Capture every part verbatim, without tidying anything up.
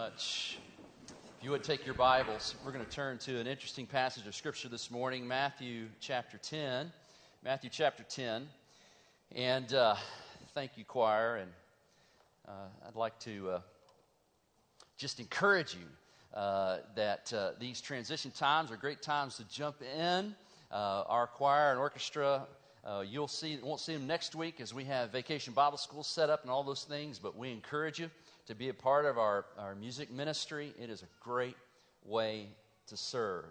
much. If you would take your Bibles, we're going to turn to an interesting passage of Scripture this morning, Matthew chapter ten. Matthew chapter ten. And uh, thank you, choir. And uh, I'd like to uh, just encourage you uh, that uh, these transition times are great times to jump in. Uh, our choir and orchestra, uh, you'll see, won't see them next week as we have Vacation Bible School set up and all those things, but we encourage you to be a part of our, our music ministry. It is a great way to serve.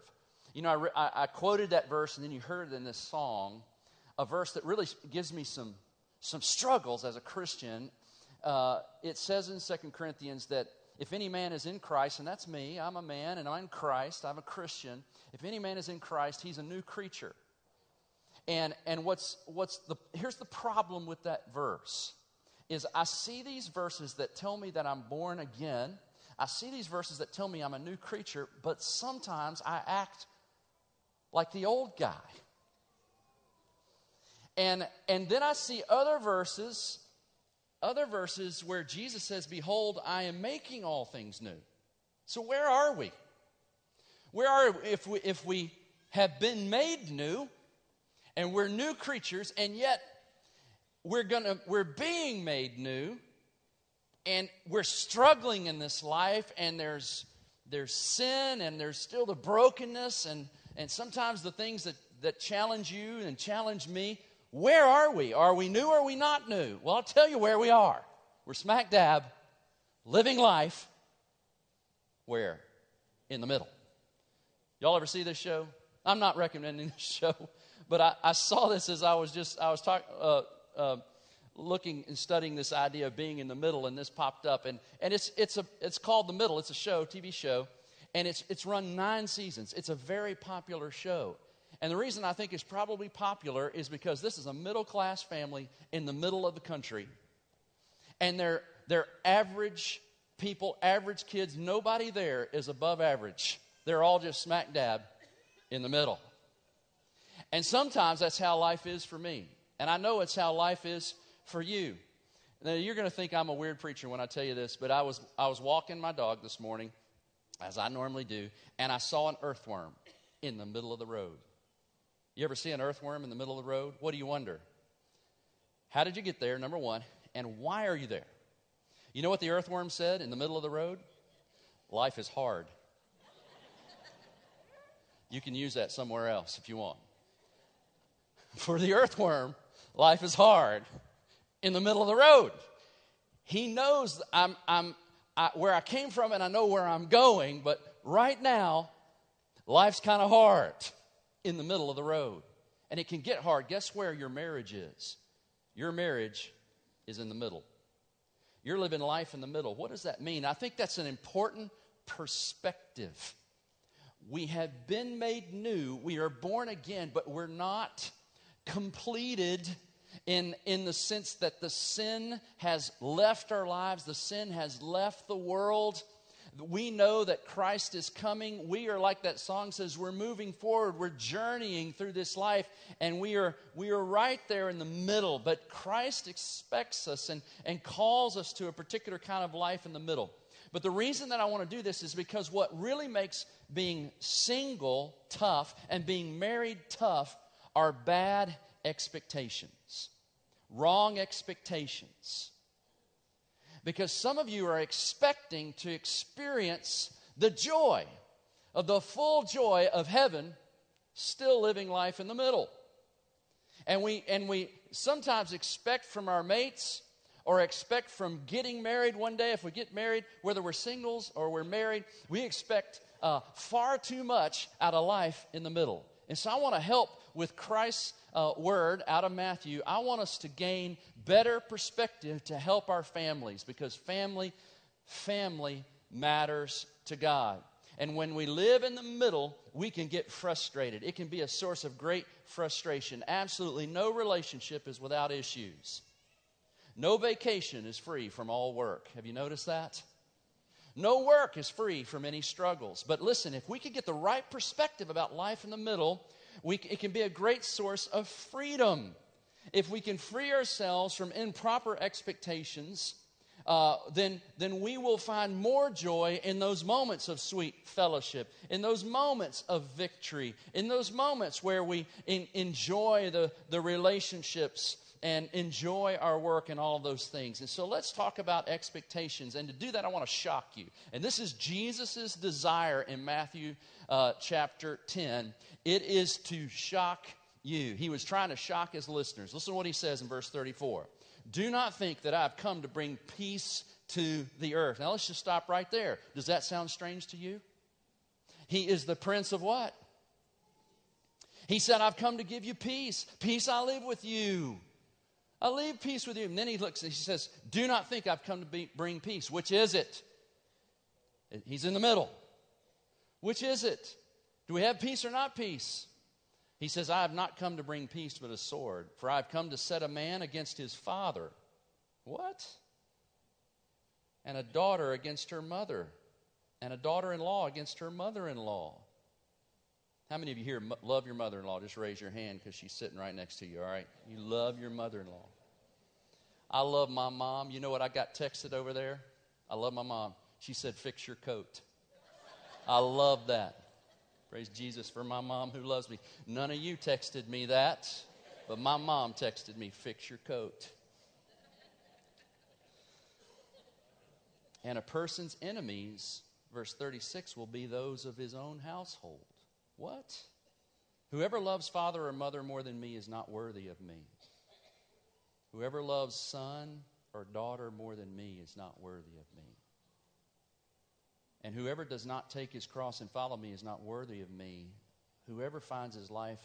You know, I, re- I, I quoted that verse, and then you heard it in this song, a verse that really gives me some, some struggles as a Christian. Uh, it says in Second Corinthians that if any man is in Christ, and that's me, I'm a man, and I'm in Christ, I'm a Christian. If any man is in Christ, he's a new creature. And and what's what's the here's the problem with that verse. Is I see these verses that tell me that I'm born again. I see these verses that tell me I'm a new creature, but sometimes I act like the old guy. And, and then I see other verses, other verses where Jesus says, "Behold, I am making all things new." So where are we? Where are we if we, if we have been made new and we're new creatures, and yet We're gonna. We're being made new, and we're struggling in this life. And there's there's sin, and there's still the brokenness, and and sometimes the things that that challenge you and challenge me. Where are we? Are we new or are we not new? Well, I'll tell you where we are. We're smack dab, living life. Where? In the middle. Y'all ever see this show? I'm not recommending this show, but I, I saw this as I was just I was talking. Uh, Uh, looking and studying this idea of being in the middle, and this popped up, and and it's it's a it's called The Middle. It's a show, T V show, and it's it's run nine seasons. It's a very popular show, and the reason I think it's probably popular is because this is a middle class family in the middle of the country, and they're they're average people, average kids. Nobody there is above average. They're all just smack dab in the middle, and sometimes that's how life is for me. And I know it's how life is for you. Now, you're going to think I'm a weird preacher when I tell you this, but I was I was walking my dog this morning, as I normally do, and I saw an earthworm in the middle of the road. You ever see an earthworm in the middle of the road? What do you wonder? How did you get there, number one, and why are you there? You know what the earthworm said in the middle of the road? Life is hard. You can use that somewhere else if you want. For the earthworm, life is hard in the middle of the road. He knows I'm, I'm, I, where I came from, and I know where I'm going, but right now, life's kind of hard in the middle of the road. And it can get hard. Guess where your marriage is? Your marriage is in the middle. You're living life in the middle. What does that mean? I think that's an important perspective. We have been made new. We are born again, but we're not completed in, in the sense that the sin has left our lives. The sin has left the world. We know that Christ is coming. We are, like that song says, we're moving forward. We're journeying through this life, and we are we are right there in the middle. But Christ expects us and, and calls us to a particular kind of life in the middle. But the reason that I want to do this is because what really makes being single tough and being married tough are bad expectations, wrong expectations. Because some of you are expecting to experience the joy of the full joy of heaven, still living life in the middle. And we and we sometimes expect from our mates, or expect from getting married one day, if we get married, whether we're singles or we're married, we expect uh, far too much out of life in the middle. And so I want to help with Christ's uh, word out of Matthew. I want us to gain better perspective to help our families, because family, family matters to God. And when we live in the middle, we can get frustrated. It can be a source of great frustration. Absolutely no relationship is without issues. No vacation is free from all work. Have you noticed that? No work is free from any struggles. But listen, if we could get the right perspective about life in the middle, we, it can be a great source of freedom. If we can free ourselves from improper expectations uh, then, then we will find more joy in those moments of sweet fellowship, in those moments of victory, in those moments where we in, enjoy the, the relationships and enjoy our work and all those things. And so let's talk about expectations. And to do that, I want to shock you. And this is Jesus' desire in Matthew uh, chapter ten. It is to shock you. He was trying to shock his listeners. Listen to what he says in verse thirty-four. Do not think that I've come to bring peace to the earth. Now let's just stop right there. Does that sound strange to you? He is the Prince of what? He said, I've come to give you peace. Peace I leave with you. I leave peace with you. And then he looks and he says, do not think I've come to be, bring peace. Which is it? He's in the middle. Which is it? Do we have peace or not peace? He says, I have not come to bring peace but a sword, for I have come to set a man against his father. What? And a daughter against her mother, and a daughter-in-law against her mother-in-law. How many of you here love your mother-in-law? Just raise your hand because she's sitting right next to you, all right? You love your mother-in-law. I love my mom. You know what I got texted over there? I love my mom. She said, fix your coat. I love that. Praise Jesus for my mom who loves me. None of you texted me that, but my mom texted me, fix your coat. And a person's enemies, verse thirty-six, will be those of his own household. What? Whoever loves father or mother more than me is not worthy of me. Whoever loves son or daughter more than me is not worthy of me. And whoever does not take his cross and follow me is not worthy of me. Whoever finds his life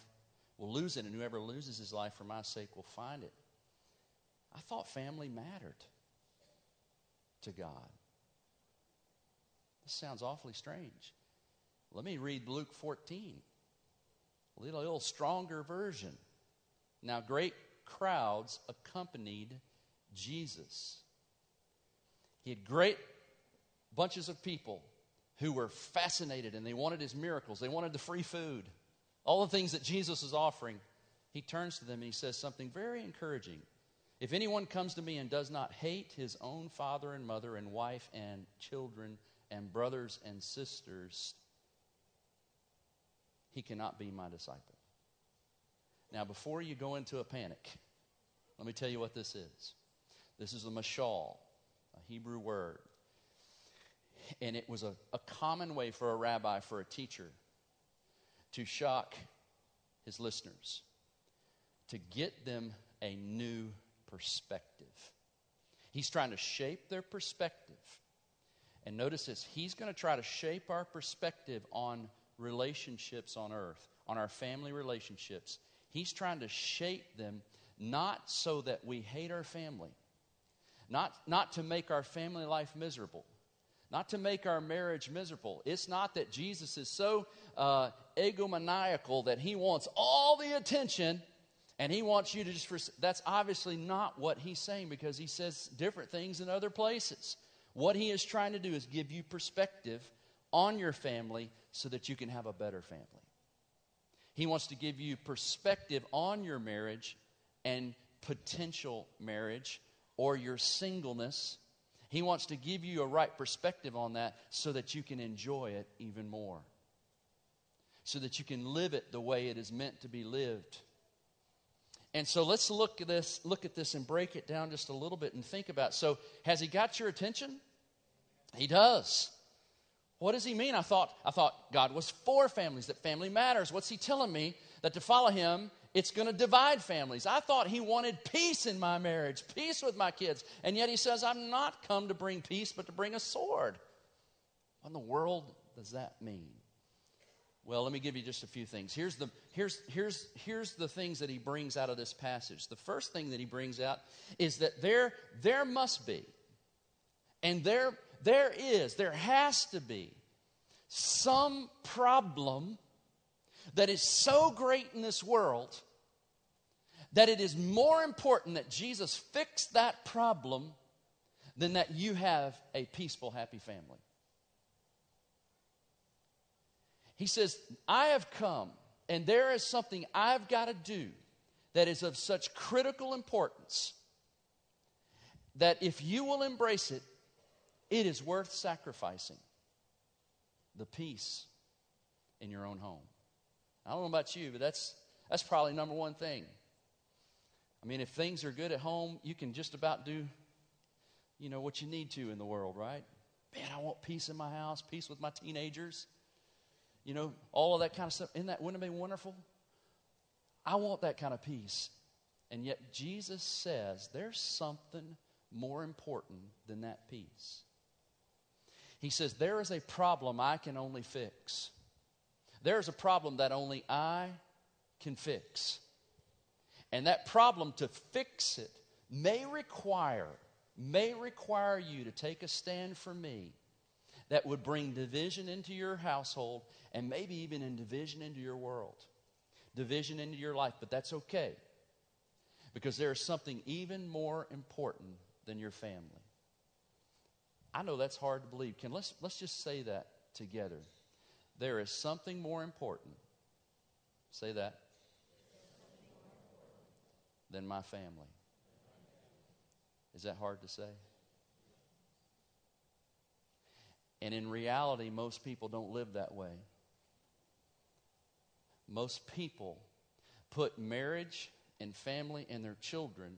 will lose it, and whoever loses his life for my sake will find it. I thought family mattered to God. This sounds awfully strange. Let me read Luke fourteen, a little, little stronger version. Now great crowds accompanied Jesus. He had great bunches of people who were fascinated, and they wanted his miracles. They wanted the free food, all the things that Jesus is offering. He turns to them and he says something very encouraging. If anyone comes to me and does not hate his own father and mother and wife and children and brothers and sisters, he cannot be my disciple. Now, before you go into a panic, let me tell you what this is. This is a mashal, a Hebrew word. And it was a, a common way for a rabbi, for a teacher, to shock his listeners, to get them a new perspective. He's trying to shape their perspective. And notice this, he's going to try to shape our perspective on relationships on earth, on our family relationships. He's trying to shape them not so that we hate our family, not, not to make our family life miserable, not to make our marriage miserable. It's not that Jesus is so uh, egomaniacal that he wants all the attention and he wants you to just... Res- That's obviously not what he's saying, because he says different things in other places. What he is trying to do is give you perspective on your family so that you can have a better family. He wants to give you perspective on your marriage and potential marriage or your singleness. He wants to give you a right perspective on that so that you can enjoy it even more, so that you can live it the way it is meant to be lived. And so let's look at this, look at this and break it down just a little bit and think about it. So has he got your attention? He does. What does he mean? I thought, I thought God was for families, that family matters. What's he telling me? That to follow him, it's going to divide families. I thought he wanted peace in my marriage, peace with my kids. And yet he says, I'm not come to bring peace, but to bring a sword. What in the world does that mean? Well, let me give you just a few things. Here's the, here's, here's, here's the things that he brings out of this passage. The first thing that he brings out is that there, there must be, and there, there is, there has to be some problem that is so great in this world that it is more important that Jesus fix that problem than that you have a peaceful, happy family. He says, I have come, and there is something I've got to do that is of such critical importance. that if you will embrace it, it is worth sacrificing the peace in your own home. I don't know about you, but that's that's probably number one thing. I mean, if things are good at home, you can just about do, you know, what you need to in the world, right? Man, I want peace in my house, peace with my teenagers, you know, all of that kind of stuff. Isn't that, wouldn't it be wonderful? I want that kind of peace. And yet Jesus says there's something more important than that peace. He says there is a problem I can only fix. There is a problem that only I can fix. And that problem, to fix it, may require, may require you to take a stand for me that would bring division into your household and maybe even in division into your world, division into your life. But that's okay, because there is something even more important than your family. I know that's hard to believe. Can let's let's just say that together. There is something more important. Say that. Than my family. Is that hard to say? And in reality, most people don't live that way. Most people put marriage and family and their children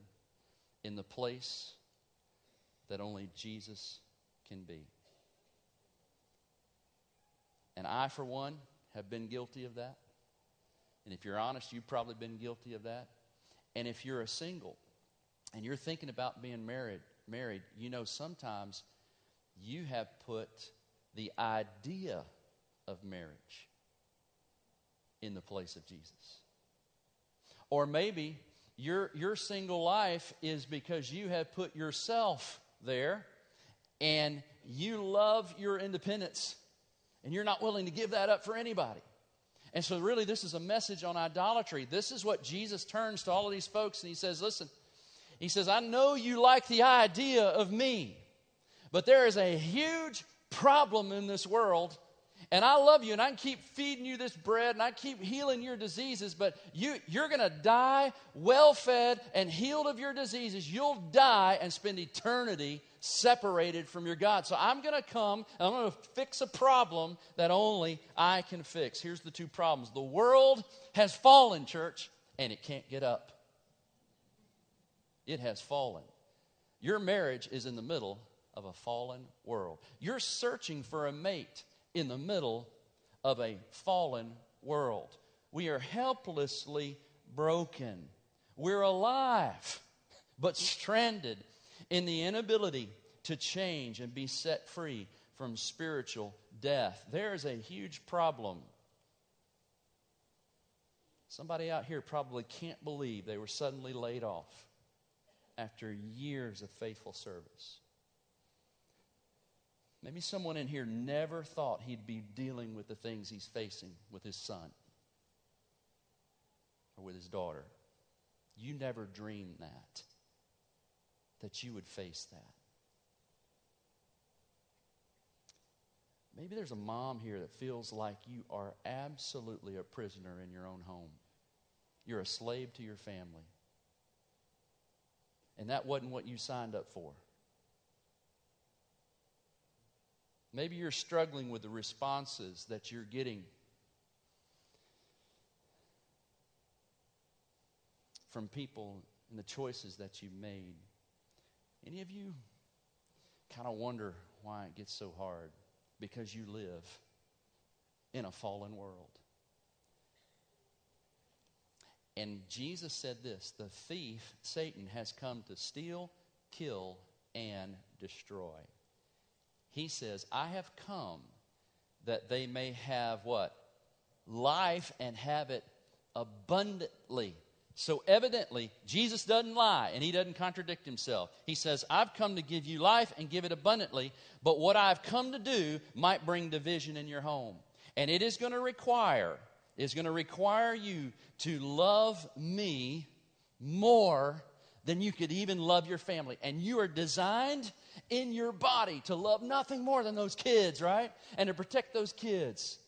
in the place that only Jesus can be. And I, for one, have been guilty of that. And if you're honest, you've probably been guilty of that. And if you're a single and you're thinking about being married, married, you know, sometimes you have put the idea of marriage in the place of Jesus. Or maybe your your single life is because you have put yourself there, and you love your independence, and you're not willing to give that up for anybody. And so really, this is a message on idolatry. This is what Jesus turns to all of these folks, and he says, listen, he says, I know you like the idea of me, but there is a huge problem in this world. And I love you, and I can keep feeding you this bread, and I keep healing your diseases, but you, you're going to die well-fed and healed of your diseases. You'll die and spend eternity separated from your God. So I'm going to come, and I'm going to fix a problem that only I can fix. Here's the two problems. The world has fallen, church, and it can't get up. It has fallen. Your marriage is in the middle of a fallen world. You're searching for a mate in the middle of a fallen world. We are helplessly broken. We're alive, but stranded in the inability to change and be set free from spiritual death. There is a huge problem. Somebody out here probably can't believe they were suddenly laid off after years of faithful service. Maybe someone in here never thought he'd be dealing with the things he's facing with his son or with his daughter. You never dreamed that, that you would face that. Maybe there's a mom here that feels like you are absolutely a prisoner in your own home. You're a slave to your family. And that wasn't what you signed up for. Maybe you're struggling with the responses that you're getting from people and the choices that you've made. Any of you kind of wonder why it gets so hard? Because you live in a fallen world. And Jesus said this, the thief, Satan, has come to steal, kill, and destroy. He says, I have come that they may have what? Life, and have it abundantly. So evidently, Jesus doesn't lie, and he doesn't contradict himself. He says, I've come to give you life and give it abundantly, but what I've come to do might bring division in your home. And it is going to require, it's going to require you to love me more than you could even love your family. And you are designed in your body to love nothing more than those kids, right? And to protect those kids.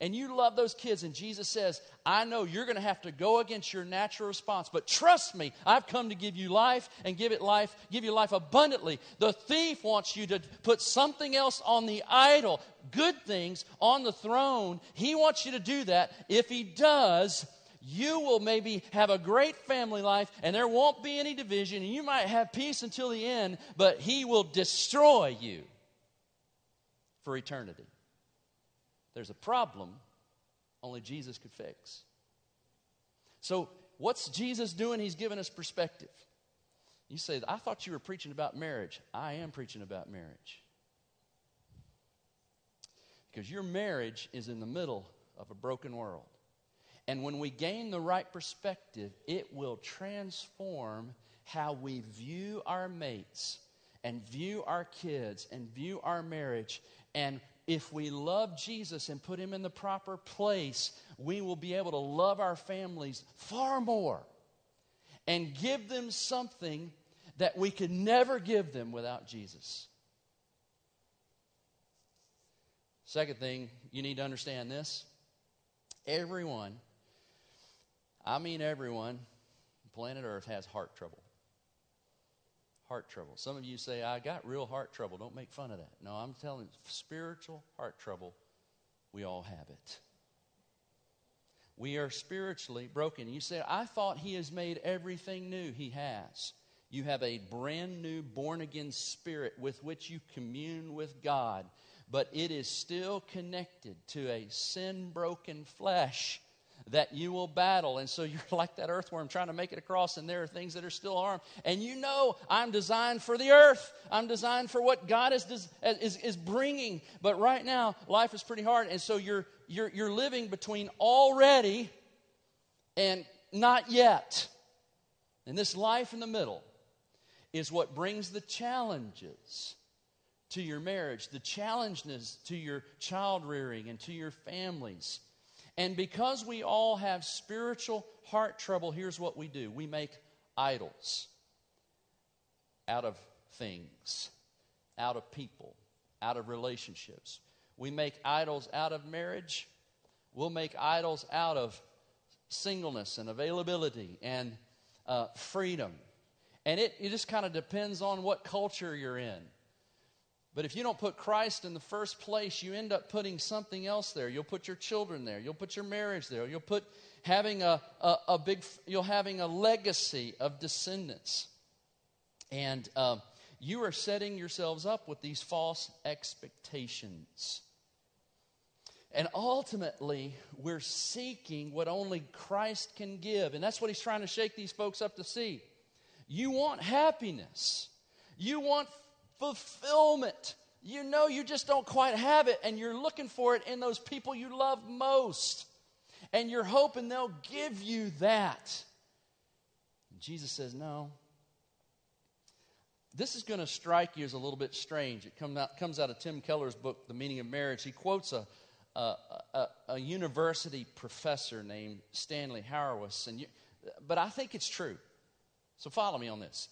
and you love those kids, and Jesus says, I know you're going to have to go against your natural response, but trust me, I've come to give you life and give it life, give you life abundantly. The thief wants you to put something else on the idol, good things on the throne. He wants you to do that. If he does, you will maybe have a great family life, and there won't be any division, and you might have peace until the end, but he will destroy you for eternity. There's a problem only Jesus could fix. So what's Jesus doing? He's giving us perspective. You say, I thought you were preaching about marriage. I am preaching about marriage. Because your marriage is in the middle of a broken world. And when we gain the right perspective, it will transform how we view our mates and view our kids and view our marriage. And if we love Jesus and put him in the proper place, we will be able to love our families far more and give them something that we could never give them without Jesus. Second thing, you need to understand this. Everyone, I mean everyone, planet Earth has heart trouble. Heart trouble. Some of you say, I got real heart trouble. Don't make fun of that. No, I'm telling you, spiritual heart trouble, we all have it. We are spiritually broken. You say, I thought he has made everything new. He has. You have a brand new born-again spirit with which you commune with God. But it is still connected to a sin-broken flesh that you will battle. And so you're like that earthworm trying to make it across, and there are things that are still harmed. And you know, I'm designed for the earth. I'm designed for what God is is, is bringing. But right now, life is pretty hard. And so you're, you're, you're living between already and not yet. And this life in the middle is what brings the challenges to your marriage, the challenges to your child rearing and to your families. And because we all have spiritual heart trouble, here's what we do. We make idols out of things, out of people, out of relationships. We make idols out of marriage. We'll make idols out of singleness and availability and uh, freedom. And it, it just kind of depends on what culture you're in. But if you don't put Christ in the first place, you end up putting something else there. You'll put your children there. You'll put your marriage there. You'll put having a, a, a big, you'll having a legacy of descendants. And um, you are setting yourselves up with these false expectations. And ultimately, we're seeking what only Christ can give. And that's what he's trying to shake these folks up to see. You want happiness. You want fulfillment. You know you just don't quite have it, and you're looking for it in those people you love most. And you're hoping they'll give you that. And Jesus says, no. This is going to strike you as a little bit strange. It come out, comes out of Tim Keller's book, The Meaning of Marriage. He quotes a, a, a, a university professor named Stanley Hauerwas. And you, but I think it's true. So follow me on this.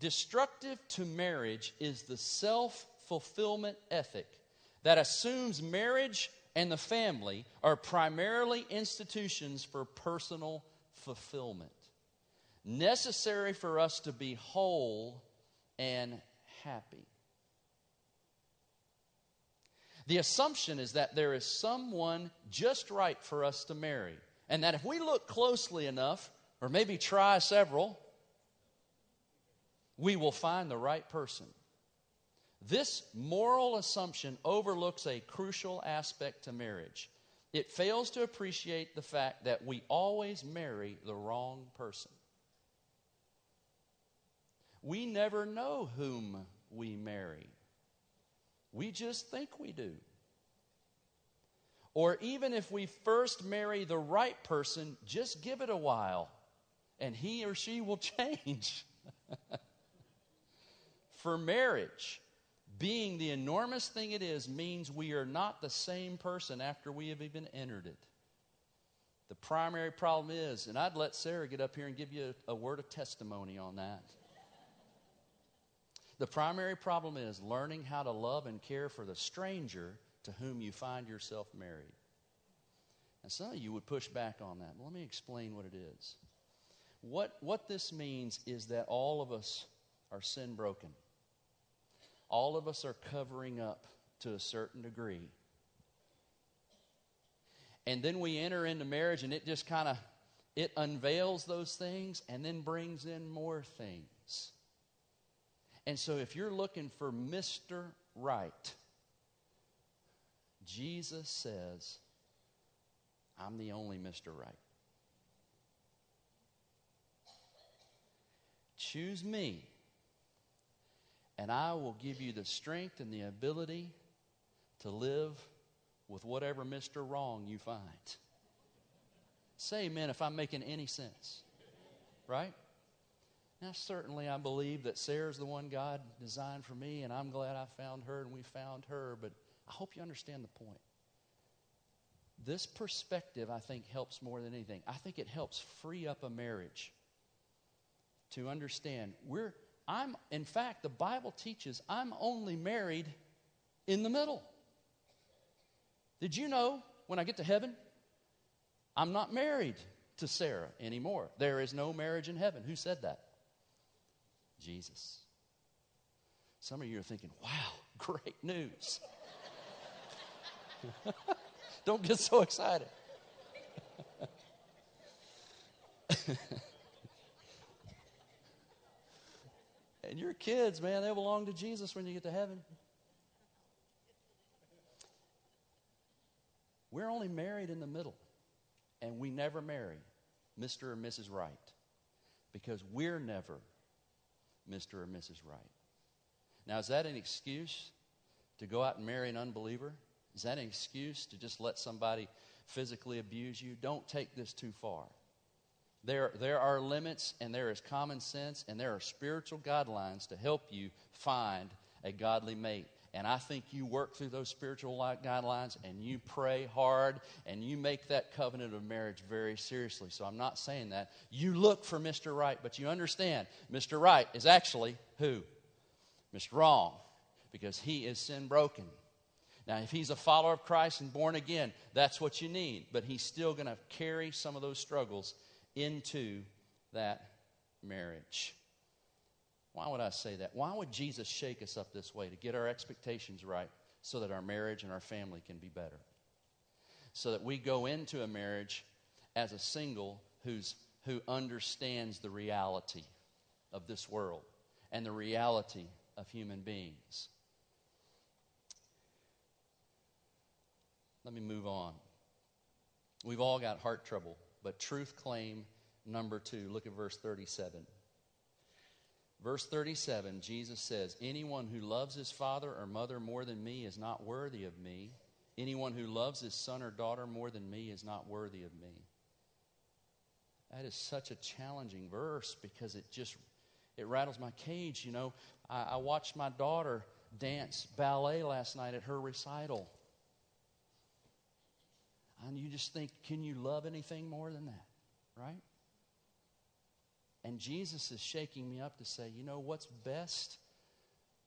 Destructive to marriage is the self-fulfillment ethic that assumes marriage and the family are primarily institutions for personal fulfillment, necessary for us to be whole and happy. The assumption is that there is someone just right for us to marry, and that if we look closely enough, or maybe try several, we will find the right person. This moral assumption overlooks a crucial aspect to marriage. It fails to appreciate the fact that we always marry the wrong person. We never know whom we marry. We just think we do. Or even if we first marry the right person, just give it a while, and he or she will change. For marriage, being the enormous thing it is, means we are not the same person after we have even entered it. The primary problem is, and I'd let Sarah get up here and give you a, a word of testimony on that. The primary problem is learning how to love and care for the stranger to whom you find yourself married. And some of you would push back on that. But let me explain what it is. What, what this means is that all of us are sin broken. All of us are covering up to a certain degree. And then we enter into marriage and it just kind of, it unveils those things and then brings in more things. And so if you're looking for Mister Right, Jesus says, I'm the only Mister Right. Choose me, and I will give you the strength and the ability to live with whatever Mister Wrong you find. Say amen if I'm making any sense. Right? Now, certainly I believe that Sarah's the one God designed for me, and I'm glad I found her and we found her, but I hope you understand the point. This perspective, I think, helps more than anything. I think it helps free up a marriage to understand we're, I'm, in fact, the Bible teaches I'm only married in the middle. Did you know when I get to heaven, I'm not married to Sarah anymore? There is no marriage in heaven. Who said that? Jesus. Some of you are thinking, wow, great news. Don't get so excited. And your kids, man, they belong to Jesus when you get to heaven. We're only married in the middle, and we never marry Mister or Missus Right, because we're never Mister or Missus Right. Now, is that an excuse to go out and marry an unbeliever? Is that an excuse to just let somebody physically abuse you? Don't take this too far. There, there are limits, and there is common sense, and there are spiritual guidelines to help you find a godly mate. And I think you work through those spiritual guidelines, and you pray hard, and you make that covenant of marriage very seriously. So I'm not saying that. You look for Mister Right, but you understand Mister Right is actually who? Mister Wrong, because he is sin broken. Now, if he's a follower of Christ and born again, that's what you need. But he's still going to carry some of those struggles into that marriage. Why would I say that? Why would Jesus shake us up this way? To get our expectations right so that our marriage and our family can be better. So that we go into a marriage as a single who's, who understands the reality of this world and the reality of human beings. Let me move on. We've all got heart trouble, but truth claim number two. Look at verse thirty-seven. Verse thirty-seven, Jesus says, anyone who loves his father or mother more than me is not worthy of me. Anyone who loves his son or daughter more than me is not worthy of me. That is such a challenging verse because it just, it rattles my cage, you know. I, I watched my daughter dance ballet last night at her recital. And you just think, can you love anything more than that, right? And Jesus is shaking me up to say, you know, what's best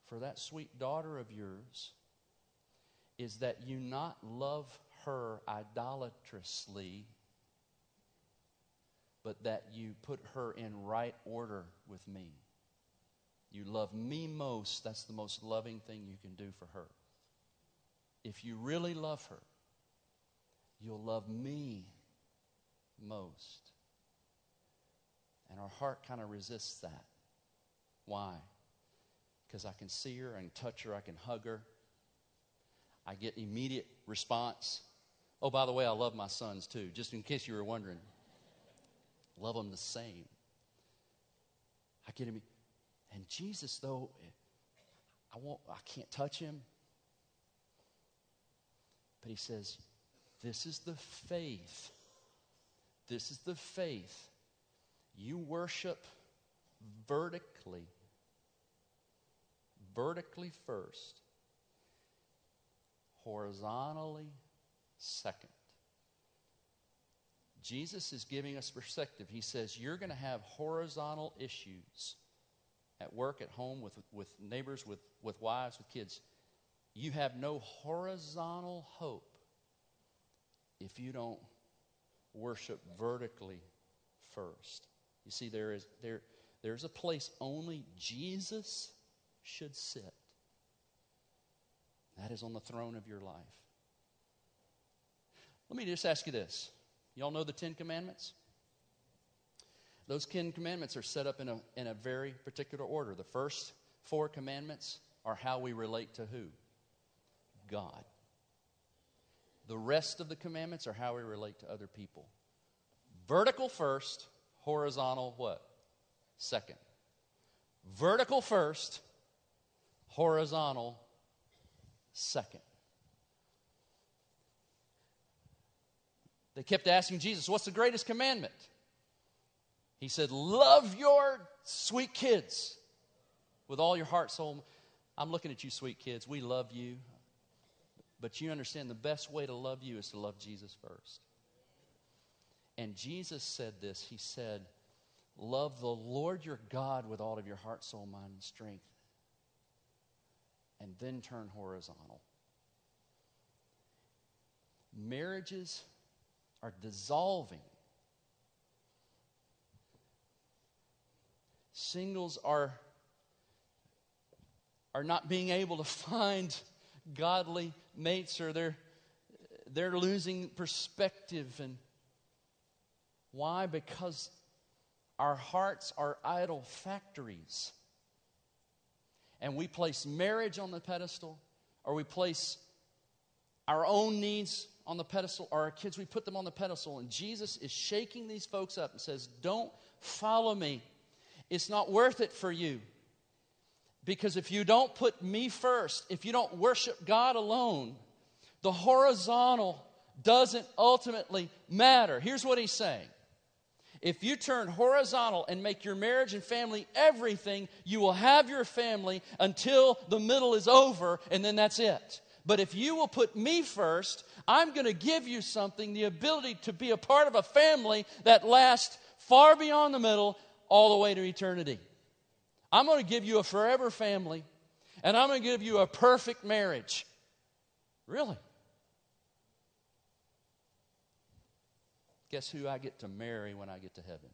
for that sweet daughter of yours is that you not love her idolatrously, but that you put her in right order with me. You love me most. That's the most loving thing you can do for her. If you really love her, you'll love me most. And our heart kind of resists that. Why? Because I can see her, I can touch her, I can hug her. I get immediate response. Oh, by the way, I love my sons too, just in case you were wondering. Love them the same. I get him. And Jesus, though, I won't, I can't touch him. But he says, This is the faith. This is the faith. You worship vertically. Vertically first. Horizontally second. Jesus is giving us perspective. He says you're going to have horizontal issues at work, at home, with, with neighbors, with, with wives, with kids. You have no horizontal hope if you don't worship vertically first. You see, there is there there's a place only Jesus should sit. That is on the throne of your life. Let me just ask you this. Y'all know the Ten Commandments? Those Ten Commandments are set up in a, in a very particular order. The first four commandments are how we relate to who? God. The rest of the commandments are how we relate to other people. Vertical first, horizontal what? Second. Vertical first, horizontal second. They kept asking Jesus, what's the greatest commandment? He said, love your sweet kids with all your heart, soul. I'm looking at you, sweet kids. We love you. But you understand the best way to love you is to love Jesus first. And Jesus said this. He said, love the Lord your God with all of your heart, soul, mind, and strength. And then turn horizontal. Marriages are dissolving. Singles are, are not being able to find godly mates, or they're, they're losing perspective. And why? Because our hearts are idol factories. And we place marriage on the pedestal, or we place our own needs on the pedestal, or our kids, we put them on the pedestal. And Jesus is shaking these folks up and says, don't follow me. It's not worth it for you. Because if you don't put me first, if you don't worship God alone, the horizontal doesn't ultimately matter. Here's what he's saying. If you turn horizontal and make your marriage and family everything, you will have your family until the middle is over, and then that's it. But if you will put me first, I'm going to give you something, the ability to be a part of a family that lasts far beyond the middle, all the way to eternity. I'm going to give you a forever family, and I'm going to give you a perfect marriage. Really? Guess who I get to marry when I get to heaven?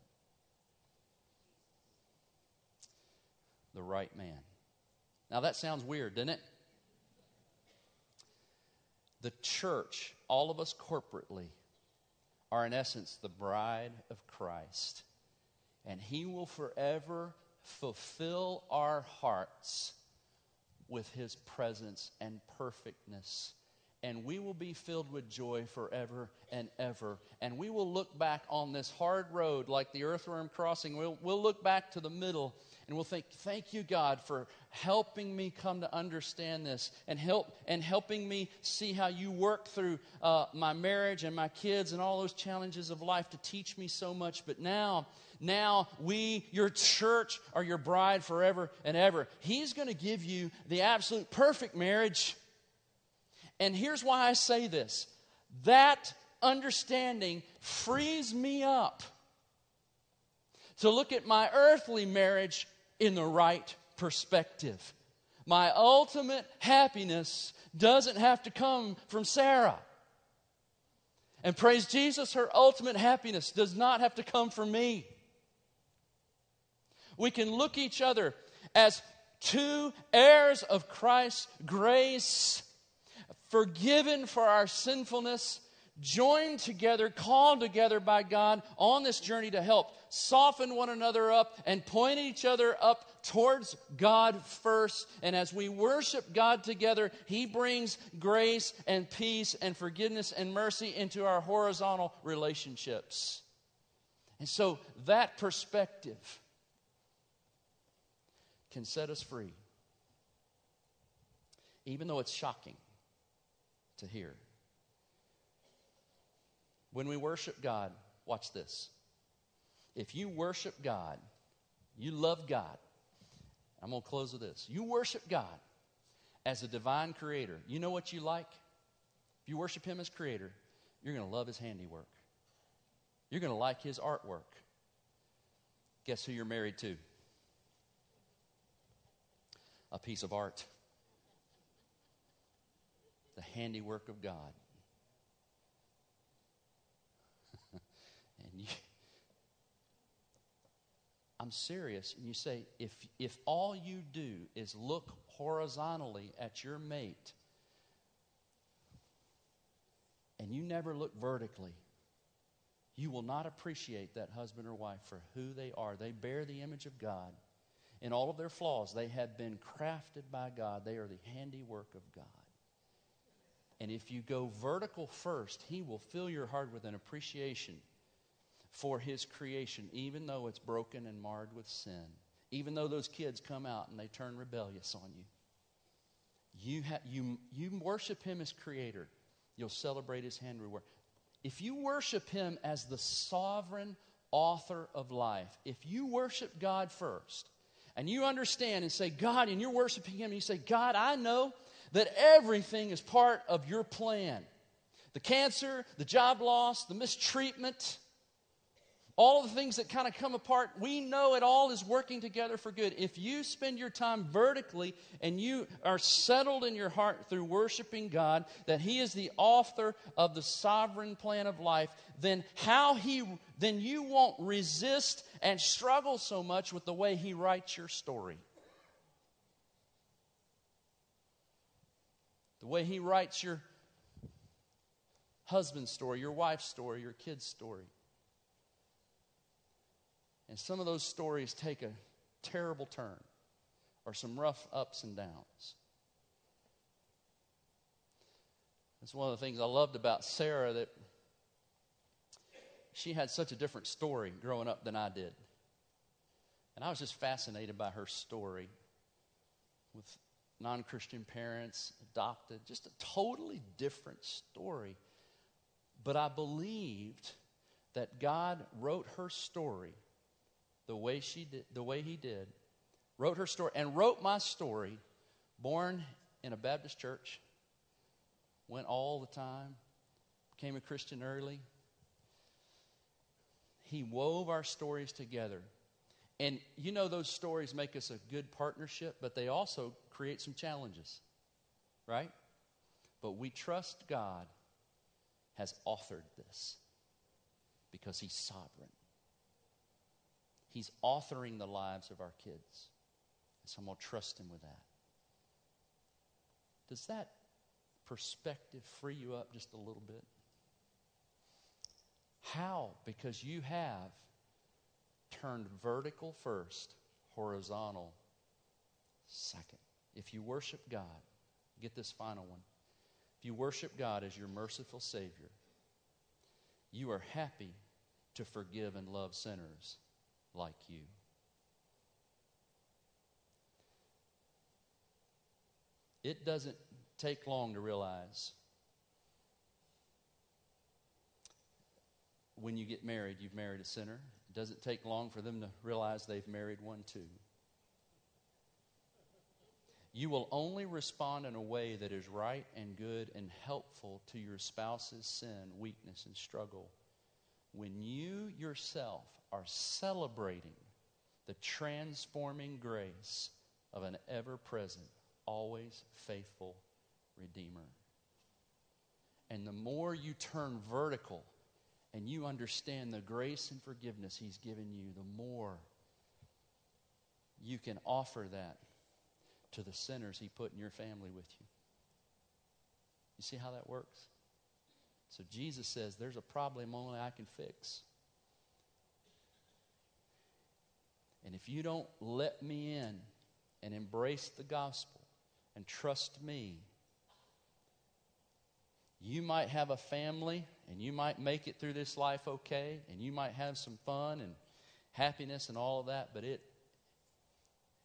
The right man. Now that sounds weird, doesn't it? The church, all of us corporately, are in essence the bride of Christ. And he will forever fulfill our hearts with his presence and perfectness. And we will be filled with joy forever and ever. And we will look back on this hard road like the earthworm crossing. We'll, we'll look back to the middle and we'll think, thank you, God, for helping me come to understand this and help and helping me see how you work through uh, my marriage and my kids and all those challenges of life to teach me so much. But now, now we, your church, are your bride forever and ever. He's going to give you the absolute perfect marriage. And here's why I say this. That understanding frees me up to look at my earthly marriage in the right perspective. My ultimate happiness doesn't have to come from Sarah. And praise Jesus, her ultimate happiness does not have to come from me. We can look each other as two heirs of Christ's grace, forgiven for our sinfulness, joined together, called together by God on this journey to help soften one another up and point each other up towards God first. And as we worship God together, he brings grace and peace and forgiveness and mercy into our horizontal relationships. And so that perspective can set us free, even though it's shocking to hear. When we worship God, watch this. If you worship God, you love God. I'm going to close with this. You worship God as a divine creator. You know what you like? If you worship him as creator, you're going to love his handiwork. You're going to like his artwork. Guess who you're married to? A piece of art. The handiwork of God. I'm serious. And you say, if if all you do is look horizontally at your mate and you never look vertically, you will not appreciate that husband or wife for who they are. They bear the image of God. In all of their flaws, they have been crafted by God. They are the handiwork of God. And if you go vertical first, He will fill your heart with an appreciation for His creation, even though it's broken and marred with sin. Even though those kids come out and they turn rebellious on you. You, ha- you, you worship Him as Creator. You'll celebrate His handiwork. If you worship Him as the sovereign author of life, if you worship God first, and you understand and say, God, and you're worshiping Him, and you say, God, I know that everything is part of your plan. The cancer, the job loss, the mistreatment, all the things that kind of come apart, we know it all is working together for good. If you spend your time vertically and you are settled in your heart through worshiping God, that He is the author of the sovereign plan of life, then how He, then you won't resist and struggle so much with the way He writes your story. The way He writes your husband's story, your wife's story, your kid's story. And some of those stories take a terrible turn or some rough ups and downs. That's one of the things I loved about Sarah, that she had such a different story growing up than I did. And I was just fascinated by her story with non-Christian parents, adopted, just a totally different story. But I believed that God wrote her story the way she did, the way He did, wrote her story, and wrote my story. Born in a Baptist church, went all the time, became a Christian early. He wove our stories together. And you know, those stories make us a good partnership, but they also create some challenges, right? But we trust God has authored this because He's sovereign. He's authoring the lives of our kids. So I'm going to trust Him with that. Does that perspective free you up just a little bit? How? Because you have turned vertical first, horizontal second. If you worship God, get this final one. If you worship God as your merciful Savior, you are happy to forgive and love sinners like you. It doesn't take long to realize when you get married, you've married a sinner. It doesn't take long for them to realize they've married one too. You will only respond in a way that is right and good and helpful to your spouse's sin, weakness, and struggle when you yourself are celebrating the transforming grace of an ever-present, always faithful Redeemer. And the more you turn vertical and you understand the grace and forgiveness He's given you, the more you can offer that to the sinners He put in your family with you. You see how that works? So Jesus says there's a problem only I can fix. And if you don't let me in and embrace the gospel and trust me, you might have a family and you might make it through this life okay, and you might have some fun and happiness and all of that, but it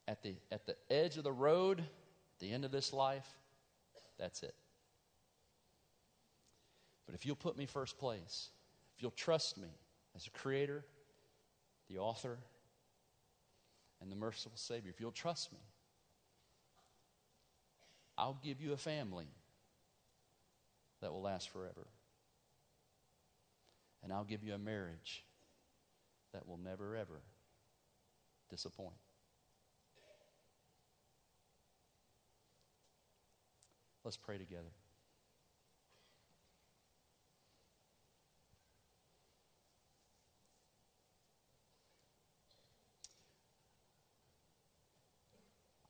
at the at the edge of the road, at the end of this life, that's it. But if you'll put me first place, if you'll trust me as a Creator, the author, and the merciful Savior, if you'll trust me, I'll give you a family that will last forever. And I'll give you a marriage that will never, ever disappoint. Let's pray together.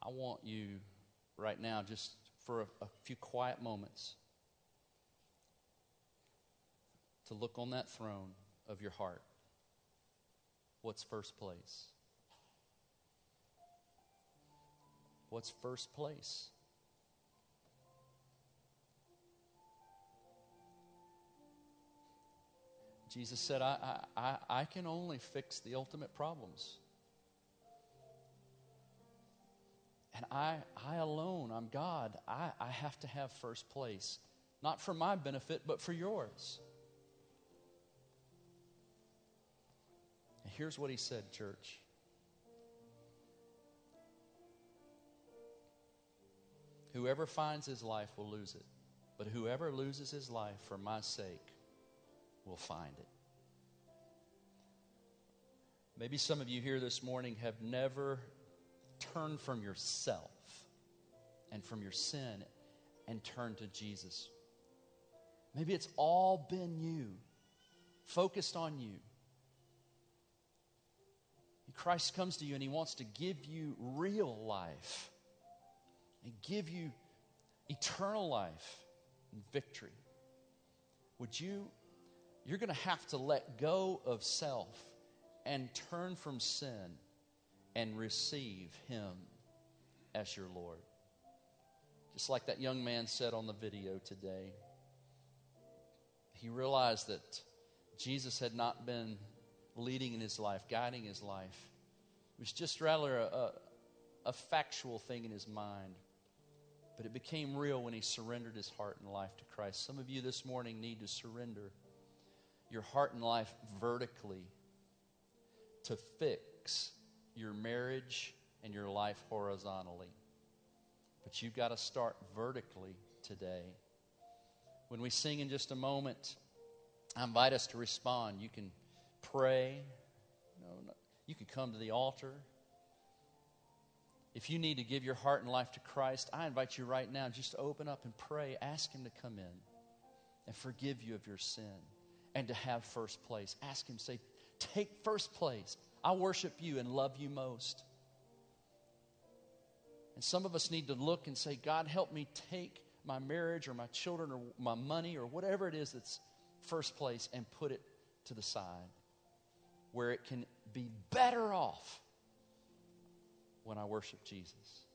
I want you right now, just for a, a few quiet moments, to look on that throne of your heart. What's first place? What's first place? Jesus said, I, I, I can only fix the ultimate problems. And I, I alone, I'm God. I, I have to have first place. Not for my benefit, but for yours. And here's what he said, church. Whoever finds his life will lose it. But whoever loses his life for my sake will find it. Maybe some of you here this morning have never turned from yourself and from your sin and turned to Jesus. Maybe it's all been you, focused on you. And Christ comes to you and he wants to give you real life and give you eternal life and victory. Would you? You're going to have to let go of self and turn from sin and receive him as your Lord. Just like that young man said on the video today, he realized that Jesus had not been leading in his life, guiding his life. It was just rather a, a, a factual thing in his mind. But it became real when he surrendered his heart and life to Christ. Some of you this morning need to surrender your heart and life vertically to fix your marriage and your life horizontally. But you've got to start vertically today. When we sing in just a moment, I invite us to respond. You can pray. You can come to the altar. If you need to give your heart and life to Christ, I invite you right now just to open up and pray. Ask him to come in and forgive you of your sin. And to have first place. Ask him, say, take first place. I worship you and love you most. And some of us need to look and say, God, help me take my marriage or my children or my money or whatever it is that's first place and put it to the side where it can be better off when I worship Jesus.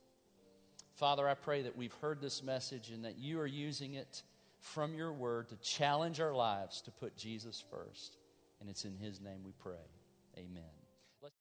Father, I pray that we've heard this message and that you are using it from your word to challenge our lives to put Jesus first. And it's in his name we pray. Amen.